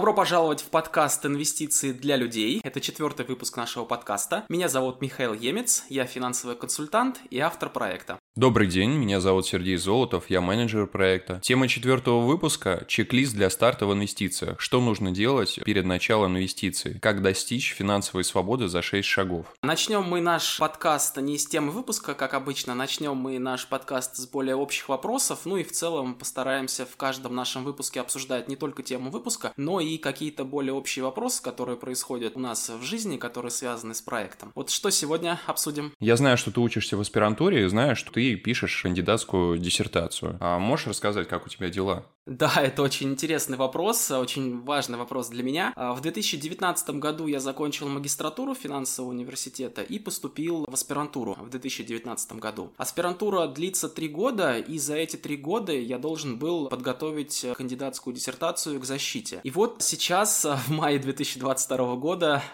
Добро пожаловать в подкаст «Инвестиции для людей». Это 4-й выпуск нашего подкаста. Меня зовут Михаил Емец, я финансовый консультант и автор проекта. Добрый день, меня зовут Сергей Золотов, я менеджер проекта. Тема 4-го выпуска – чек-лист для старта в инвестициях. Что нужно делать перед началом инвестиций? Как достичь финансовой свободы за 6 шагов? Начнем мы наш подкаст не с темы выпуска, как обычно. Начнем мы наш подкаст с более общих вопросов. Ну и в целом постараемся в каждом нашем выпуске обсуждать не только тему выпуска, но и какие-то более общие вопросы, которые происходят у нас в жизни, которые связаны с проектом. Вот что сегодня обсудим? Я знаю, что ты учишься в аспирантуре, знаю, что ты пишешь кандидатскую диссертацию. А можешь рассказать, как у тебя дела? Да, это очень интересный вопрос, очень важный вопрос для меня. В 2019 году я закончил магистратуру финансового университета и поступил в аспирантуру в 2019 году. Аспирантура длится 3 года, и за эти 3 года я должен был подготовить кандидатскую диссертацию к защите. И вот сейчас, в мае 2022 года,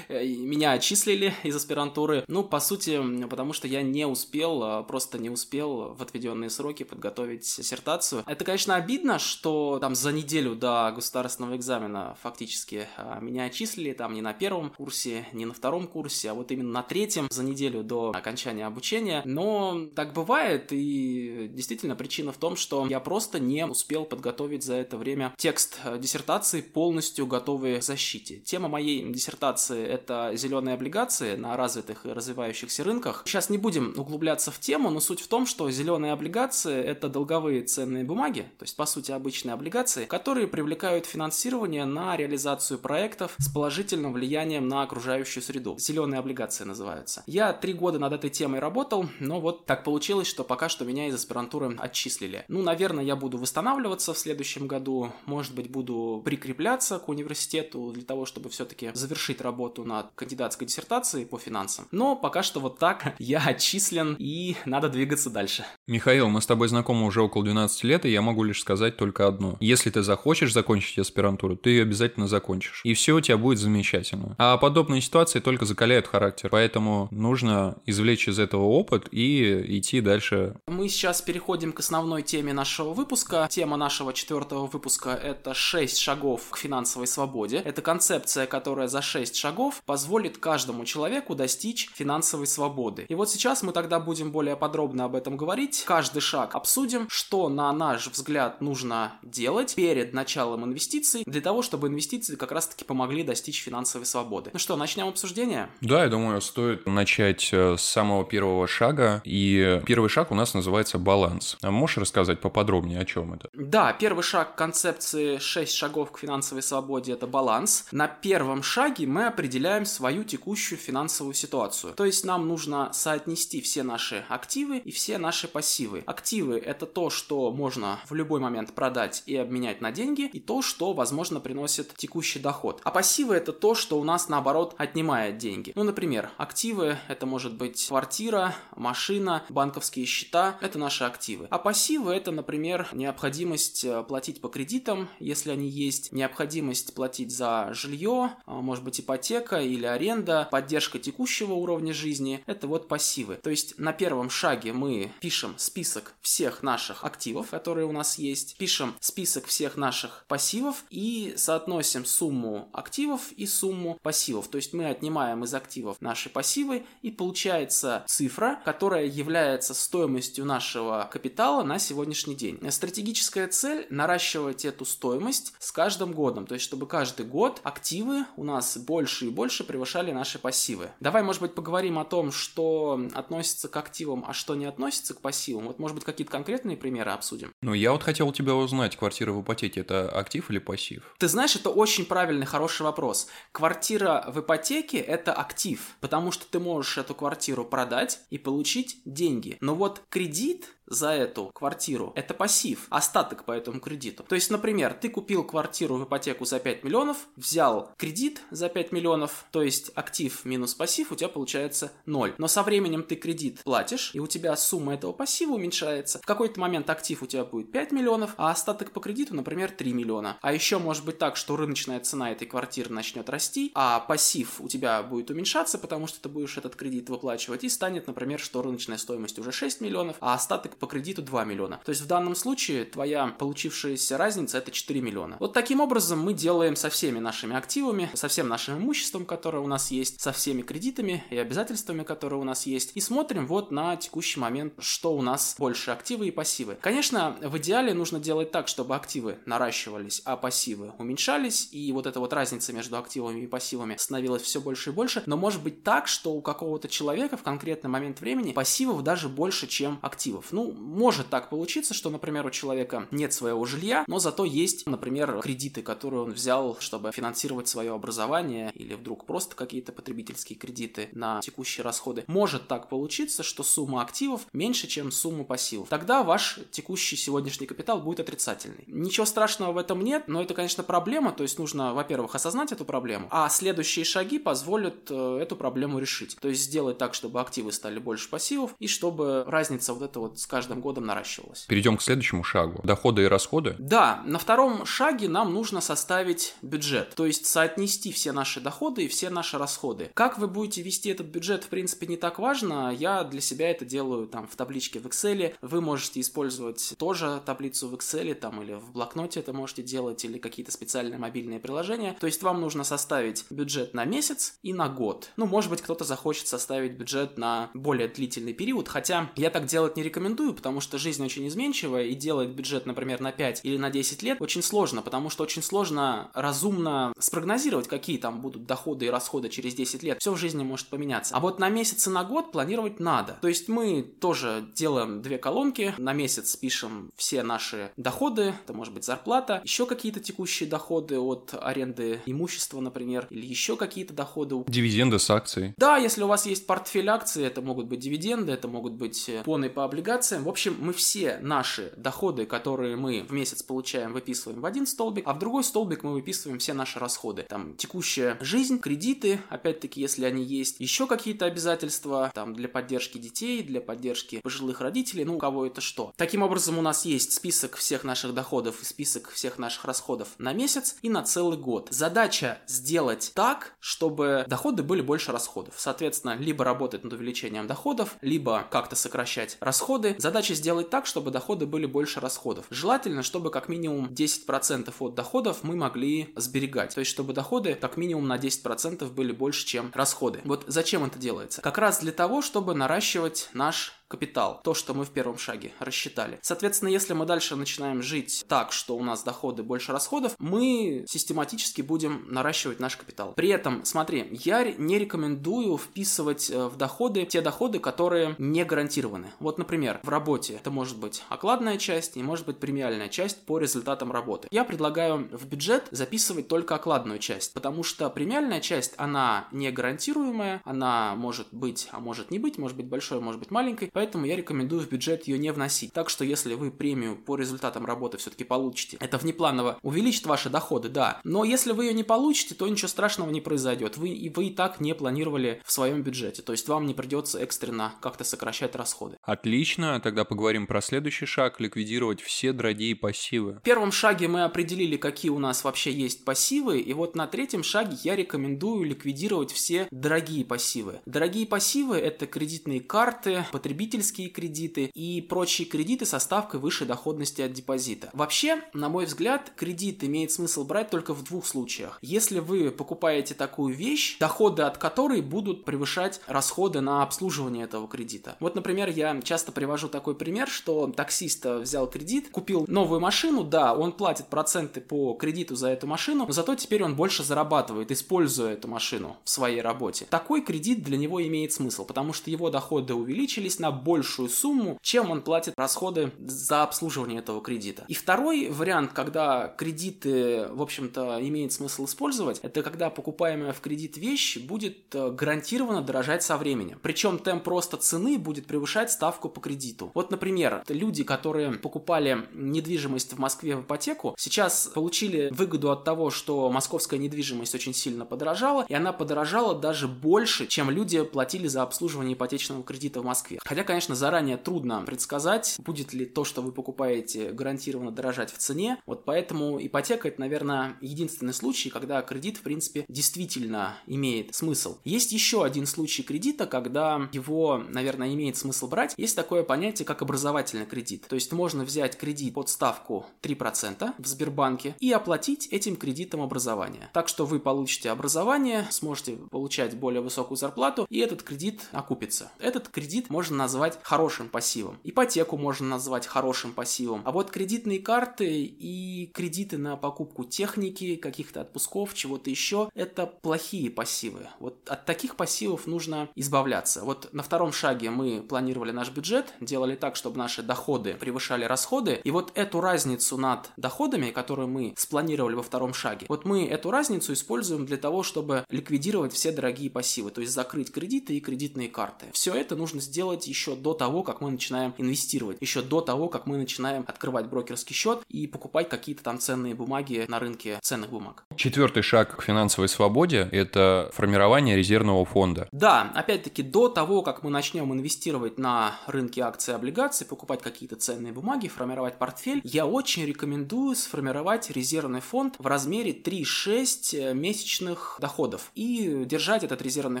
меня отчислили из аспирантуры, по сути, потому что я не успел в отведенные сроки подготовить диссертацию. Это, конечно, обидно, что там за неделю до государственного экзамена фактически меня отчислили, там не на 1-м курсе, не на 2-м курсе, а вот именно на 3-м, за неделю до окончания обучения. Но так бывает, и действительно причина в том, что я просто не успел подготовить за это время текст диссертации, полностью готовый к защите. Тема моей диссертации — это зеленые облигации на развитых и развивающихся рынках. Сейчас не будем углубляться в тему, но суть в том, что зеленые облигации — это долговые ценные бумаги, то есть, по сути, обычные облигации, которые привлекают финансирование на реализацию проектов с положительным влиянием на окружающую среду. Зеленые облигации называются. Я 3 года над этой темой работал, но вот так получилось, что пока что меня из аспирантуры отчислили. Наверное, я буду восстанавливаться в следующем году, может быть, буду прикрепляться к университету для того, чтобы все-таки завершить работу над кандидатской диссертацией по финансам. Но пока что вот так я отчислен, и надо двигаться дальше. Михаил, мы с тобой знакомы уже около 12 лет, и я могу лишь сказать только одно. Если ты захочешь закончить аспирантуру, ты ее обязательно закончишь. И все у тебя будет замечательно. А подобные ситуации только закаляют характер. Поэтому нужно извлечь из этого опыт и идти дальше. Мы сейчас переходим к основной теме нашего выпуска. Тема нашего 4-го выпуска — это 6 шагов к финансовой свободе. Это концепция, которая за 6 шагов позволит каждому человеку достичь финансовой свободы. И вот сейчас мы тогда будем более подробно об этом говорить. Каждый шаг обсудим, что, на наш взгляд, нужно делать перед началом инвестиций, для того, чтобы инвестиции как раз-таки помогли достичь финансовой свободы. Начнем обсуждение? Да, я думаю, стоит начать с самого первого шага. И первый шаг у нас называется баланс. Можешь рассказать поподробнее, о чем это? Да, первый шаг концепции 6 шагов к финансовой свободе — это баланс. На первом шаге мы определяем свою текущую финансовую ситуацию. То есть нам нужно соотнести все наши активы и все наши пассивы. Активы — это то, что можно в любой момент продать и обменять на деньги, и то, что, возможно, приносит текущий доход. А пассивы — это то, что у нас, наоборот, отнимает деньги. Например, активы — это может быть квартира, машина, банковские счета — это наши активы. А пассивы — это, например, необходимость платить по кредитам, если они есть, необходимость платить за жилье, может быть, ипотека или аренда, поддержка текущего уровня жизни — это вот пассивы. То есть на первом шаге мы пишем список всех наших активов, которые у нас есть, пишем список всех наших пассивов и соотносим сумму активов и сумму пассивов. То есть мы отнимаем из активов наши пассивы, и получается цифра, которая является стоимостью нашего капитала на сегодняшний день. Стратегическая цель — наращивать эту стоимость с каждым годом, то есть чтобы каждый год активы у нас больше и больше превышали наши пассивы. Давай, может быть, поговорим о том, что относится к активам, а что не относится к пассивам. Может быть, какие-то конкретные примеры обсудим? Я вот хотел у тебя узнать, квартира в ипотеке — это актив или пассив? Ты знаешь, это очень правильный, хороший вопрос. Квартира в ипотеке — это актив, потому что ты можешь эту квартиру продать и получить деньги. Но вот кредит за эту квартиру — это пассив, остаток по этому кредиту. То есть, например, ты купил квартиру в ипотеку за 5 миллионов, взял кредит за 5 миллионов, то есть актив минус пассив, у тебя получается 0. Но со временем ты кредит платишь, и у тебя сумма этого пассива уменьшается. В какой-то момент актив у тебя будет 5 миллионов, миллионов, а остаток по кредиту, например, 3 миллиона. А еще может быть так, что рыночная цена этой квартиры начнет расти, а пассив у тебя будет уменьшаться, потому что ты будешь этот кредит выплачивать, и станет, например, что рыночная стоимость уже 6 миллионов, а остаток по кредиту 2 миллиона. То есть в данном случае твоя получившаяся разница это 4 миллиона. Вот таким образом мы делаем со всеми нашими активами, со всем нашим имуществом, которое у нас есть, со всеми кредитами и обязательствами, которые у нас есть, и смотрим вот на текущий момент, что у нас больше активы и пассивы. Конечно, в идеале нужно делать так, чтобы активы наращивались, а пассивы уменьшались, и вот эта вот разница между активами и пассивами становилась все больше и больше, но может быть так, что у какого-то человека в конкретный момент времени пассивов даже больше, чем активов. Ну, может так получиться, что, например, у человека нет своего жилья, но зато есть, например, кредиты, которые он взял, чтобы финансировать свое образование, или вдруг просто какие-то потребительские кредиты на текущие расходы. Может так получиться, что сумма активов меньше, чем сумма пассивов. Тогда ваш текущий сегодняшний капитал будет отрицательный. Ничего страшного в этом нет, но это, конечно, проблема, то есть нужно, во-первых, осознать эту проблему, а следующие шаги позволят эту проблему решить. То есть сделать так, чтобы активы стали больше пассивов и чтобы разница вот эта вот с каждым годом наращивалась. Перейдем к следующему шагу. Доходы и расходы? Да, на втором шаге нам нужно составить бюджет, то есть соотнести все наши доходы и все наши расходы. Как вы будете вести этот бюджет, в принципе, не так важно, я для себя это делаю там в табличке в Excel, вы можете использовать тоже таблицу в Excel там или в блокноте это можете делать или какие-то специальные мобильные приложения, то есть вам нужно составить бюджет на месяц и на год. Ну, может быть, кто-то захочет составить бюджет на более длительный период, хотя я так делать не рекомендую, потому что жизнь очень изменчивая, и делать бюджет, например, на 5 или на 10 лет очень сложно, потому что очень сложно разумно спрогнозировать, какие там будут доходы и расходы через 10 лет. Все в жизни может поменяться. А вот на месяц и на год планировать надо. То есть мы тоже делаем две колонки. На месяц пишем все наши доходы, это может быть зарплата, еще какие-то текущие доходы от аренды имущества, например, или еще какие-то доходы. Дивиденды с акций. Да, если у вас есть портфель акций, это могут быть дивиденды, это могут быть поны по облигациям. В общем, мы все наши доходы, которые мы в месяц получаем, выписываем в один столбик, а в другой столбик мы выписываем все наши расходы. Там текущая жизнь, кредиты, опять-таки, если они есть, еще какие-то обязательства там для поддержки детей, для поддержки пожилых родителей, ну, у кого это что. Таким образом, у нас есть список всех наших доходов и список всех наших расходов на месяц и на целый год. Задача сделать так, чтобы доходы были больше расходов. Соответственно, либо работать над увеличением доходов, либо как-то сокращать расходы. Задача сделать так, чтобы доходы были больше расходов. Желательно, чтобы как минимум 10% от доходов мы могли сберегать. То есть, чтобы доходы как минимум на 10% были больше, чем расходы. Вот зачем это делается? Как раз для того, чтобы наращивать наш капитал, то, что мы в первом шаге рассчитали. Соответственно, если мы дальше начинаем жить так, что у нас доходы больше расходов, мы систематически будем наращивать наш капитал. При этом, смотри, я не рекомендую вписывать в доходы те доходы, которые не гарантированы. Вот, например, в работе это может быть окладная часть и может быть премиальная часть по результатам работы. Я предлагаю в бюджет записывать только окладную часть, потому что премиальная часть, она не гарантируемая, она может быть, а может не быть, может быть большой, может быть маленькой, поэтому я рекомендую в бюджет ее не вносить. Так что если вы премию по результатам работы все-таки получите, это внепланово увеличит ваши доходы, да. Но если вы ее не получите, то ничего страшного не произойдет. Вы и так не планировали в своем бюджете. То есть вам не придется экстренно как-то сокращать расходы. Отлично. Тогда поговорим про следующий шаг. Ликвидировать все дорогие пассивы. В первом шаге мы определили, какие у нас вообще есть пассивы. И вот на третьем шаге я рекомендую ликвидировать все дорогие пассивы. Дорогие пассивы – это кредитные карты, потребительские кредиты и прочие кредиты со ставкой выше доходности от депозита. Вообще, на мой взгляд, кредит имеет смысл брать только в двух случаях. Если вы покупаете такую вещь, доходы от которой будут превышать расходы на обслуживание этого кредита. Вот, например, я часто привожу такой пример, что таксист взял кредит, купил новую машину, да, он платит проценты по кредиту за эту машину, но зато теперь он больше зарабатывает, используя эту машину в своей работе. Такой кредит для него имеет смысл, потому что его доходы увеличились на большую сумму, чем он платит расходы за обслуживание этого кредита. И второй вариант, когда кредиты, в общем-то, имеет смысл использовать, это когда покупаемая в кредит вещь будет гарантированно дорожать со временем. Причем темп роста цены будет превышать ставку по кредиту. Вот, например, люди, которые покупали недвижимость в Москве в ипотеку, сейчас получили выгоду от того, что московская недвижимость очень сильно подорожала, и она подорожала даже больше, чем люди платили за обслуживание ипотечного кредита в Москве. Хотя Хотя, конечно, заранее трудно предсказать, будет ли то, что вы покупаете, гарантированно дорожать в цене. Вот поэтому ипотека – это, наверное, единственный случай, когда кредит, в принципе, действительно имеет смысл. Есть еще один случай кредита, когда его, наверное, имеет смысл брать. Есть такое понятие, как образовательный кредит. То есть можно взять кредит под ставку 3% в Сбербанке и оплатить этим кредитом образование. Так что вы получите образование, сможете получать более высокую зарплату, и этот кредит окупится. Этот кредит можно назвать хорошим пассивом. Ипотеку можно назвать хорошим пассивом. А вот кредитные карты и кредиты на покупку техники, каких-то отпусков, чего-то еще, это плохие пассивы. Вот от таких пассивов нужно избавляться. Вот на втором шаге мы планировали наш бюджет, делали так, чтобы наши доходы превышали расходы. И вот эту разницу над доходами, которую мы спланировали во втором шаге, вот мы эту разницу используем для того, чтобы ликвидировать все дорогие пассивы, то есть закрыть кредиты и кредитные карты. Все это нужно сделать еще до того, как мы начинаем инвестировать, еще до того, как мы начинаем открывать брокерский счет и покупать какие-то там ценные бумаги на рынке ценных бумаг. Четвертый шаг к финансовой свободе – это формирование резервного фонда. Да, опять-таки до того, как мы начнем инвестировать на рынке акций и облигаций, покупать какие-то ценные бумаги, формировать портфель, я очень рекомендую сформировать резервный фонд в размере 3-6 месячных доходов и держать этот резервный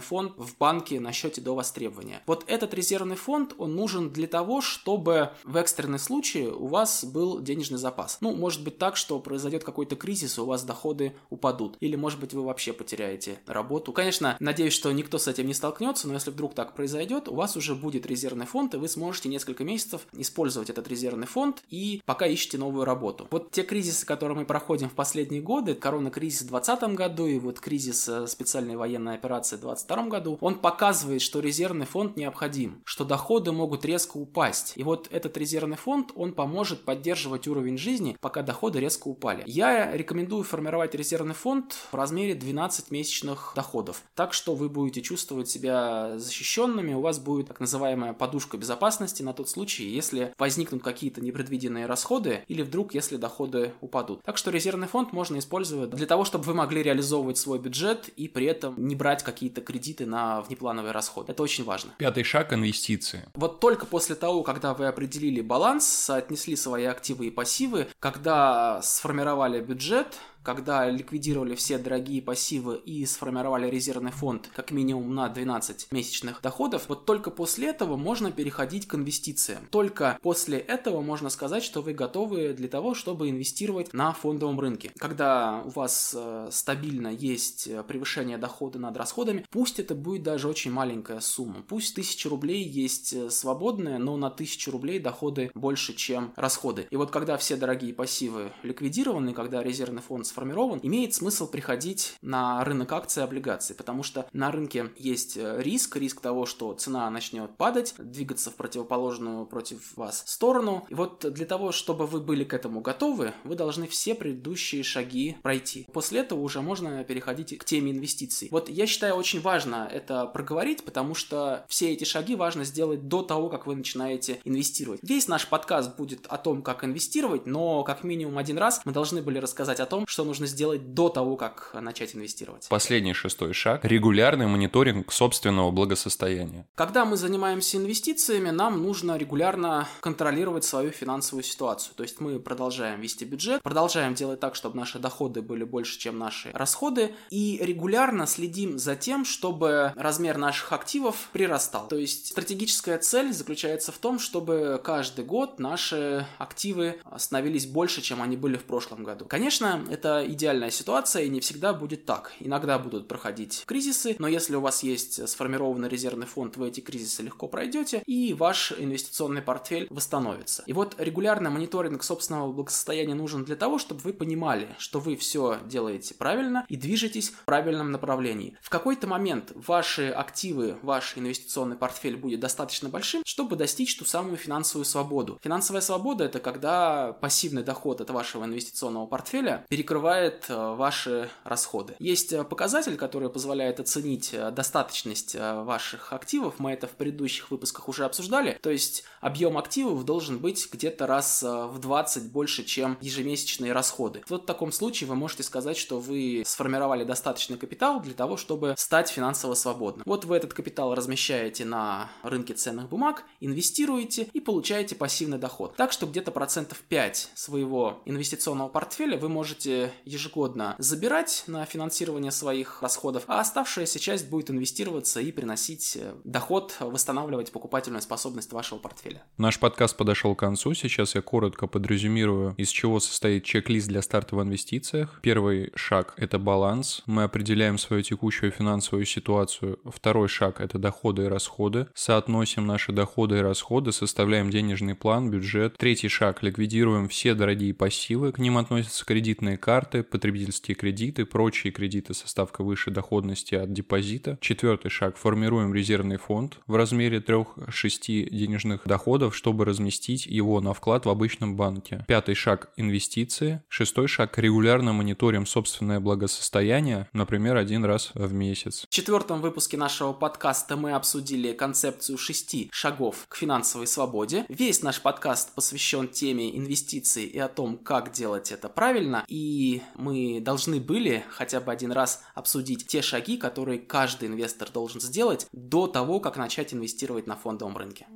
фонд в банке на счете до востребования. Вот этот резервный фонд, он нужен для того, чтобы в экстренном случае у вас был денежный запас. Ну, может быть так, что произойдет какой-то кризис, у вас доходы упадут, или, может быть, вы вообще потеряете работу. Конечно, надеюсь, что никто с этим не столкнется, но если вдруг так произойдет, у вас уже будет резервный фонд, и вы сможете несколько месяцев использовать этот резервный фонд, и пока ищете новую работу. Вот те кризисы, которые мы проходим в последние годы, коронакризис в 2020 году и вот кризис специальной военной операции в 2022 году, он показывает, что резервный фонд необходим, что доходы могут резко упасть. И вот этот резервный фонд, он поможет поддерживать уровень жизни, пока доходы резко упали. Я рекомендую формировать резервный фонд в размере 12 месячных доходов, так что вы будете чувствовать себя защищенными, у вас будет так называемая подушка безопасности на тот случай, если возникнут какие-то непредвиденные расходы или вдруг, если доходы упадут. Так что резервный фонд можно использовать для того, чтобы вы могли реализовывать свой бюджет и при этом не брать какие-то кредиты на внеплановые расходы. Это очень важно. Пятый шаг – инвестиции. Вот только после того, когда вы определили баланс, соотнесли свои активы и пассивы, когда сформировали бюджет, когда ликвидировали все дорогие пассивы и сформировали резервный фонд как минимум на 12 месячных доходов, вот только после этого можно переходить к инвестициям. Только после этого можно сказать, что вы готовы для того, чтобы инвестировать на фондовом рынке. Когда у вас стабильно есть превышение дохода над расходами, пусть это будет даже очень маленькая сумма. Пусть 1000 рублей есть свободная, но на 1000 рублей доходы больше, чем расходы. И вот когда все дорогие пассивы ликвидированы, когда резервный фонд сформирован, имеет смысл приходить на рынок акций и облигаций, потому что на рынке есть риск того, что цена начнет падать, двигаться в противоположную против вас сторону. И вот для того, чтобы вы были к этому готовы, вы должны все предыдущие шаги пройти. После этого уже можно переходить к теме инвестиций. Вот я считаю, очень важно это проговорить, потому что все эти шаги важно сделать до того, как вы начинаете инвестировать. Весь наш подкаст будет о том, как инвестировать, но как минимум один раз мы должны были рассказать о том, что нужно сделать до того, как начать инвестировать. Последний шестой шаг – регулярный мониторинг собственного благосостояния. Когда мы занимаемся инвестициями, нам нужно регулярно контролировать свою финансовую ситуацию. То есть мы продолжаем вести бюджет, продолжаем делать так, чтобы наши доходы были больше, чем наши расходы, и регулярно следим за тем, чтобы размер наших активов прирастал. То есть стратегическая цель заключается в том, чтобы каждый год наши активы становились больше, чем они были в прошлом году. Конечно, это идеальная ситуация, и не всегда будет так. Иногда будут проходить кризисы, но если у вас есть сформированный резервный фонд, вы эти кризисы легко пройдете, и ваш инвестиционный портфель восстановится. И вот регулярный мониторинг собственного благосостояния нужен для того, чтобы вы понимали, что вы все делаете правильно и движетесь в правильном направлении. В какой-то момент ваши активы, ваш инвестиционный портфель будет достаточно большим, чтобы достичь ту самую финансовую свободу. Финансовая свобода – это когда пассивный доход от вашего инвестиционного портфеля перекрывает покрывает ваши расходы. Есть показатель, который позволяет оценить достаточность ваших активов. Мы это в предыдущих выпусках уже обсуждали. То есть объем активов должен быть где-то раз в 20 больше, чем ежемесячные расходы. Вот в таком случае вы можете сказать, что вы сформировали достаточный капитал для того, чтобы стать финансово свободным. Вот вы этот капитал размещаете на рынке ценных бумаг, инвестируете и получаете пассивный доход. Так что где-то 5% своего инвестиционного портфеля вы можете ежегодно забирать на финансирование своих расходов, а оставшаяся часть будет инвестироваться и приносить доход, восстанавливать покупательную способность вашего портфеля. Наш подкаст подошел к концу. Сейчас я коротко подрезюмирую, из чего состоит чек-лист для старта в инвестициях. Первый шаг – это баланс. Мы определяем свою текущую финансовую ситуацию. Второй шаг – это доходы и расходы. Соотносим наши доходы и расходы, составляем денежный план, бюджет. Третий шаг – ликвидируем все дорогие пассивы. К ним относятся кредитные карты, потребительские кредиты, прочие кредиты со ставкой выше доходности от депозита. Четвертый шаг – формируем резервный фонд в размере 3-6 денежных доходов, чтобы разместить его на вклад в обычном банке. Пятый шаг – инвестиции. Шестой шаг – регулярно мониторим собственное благосостояние, например, 1 раз в месяц. В 4-м выпуске нашего подкаста мы обсудили концепцию 6 шагов к финансовой свободе. Весь наш подкаст посвящен теме инвестиций и о том, как делать это правильно. И мы должны были хотя бы 1 раз обсудить те шаги, которые каждый инвестор должен сделать до того, как начать инвестировать на фондовом рынке.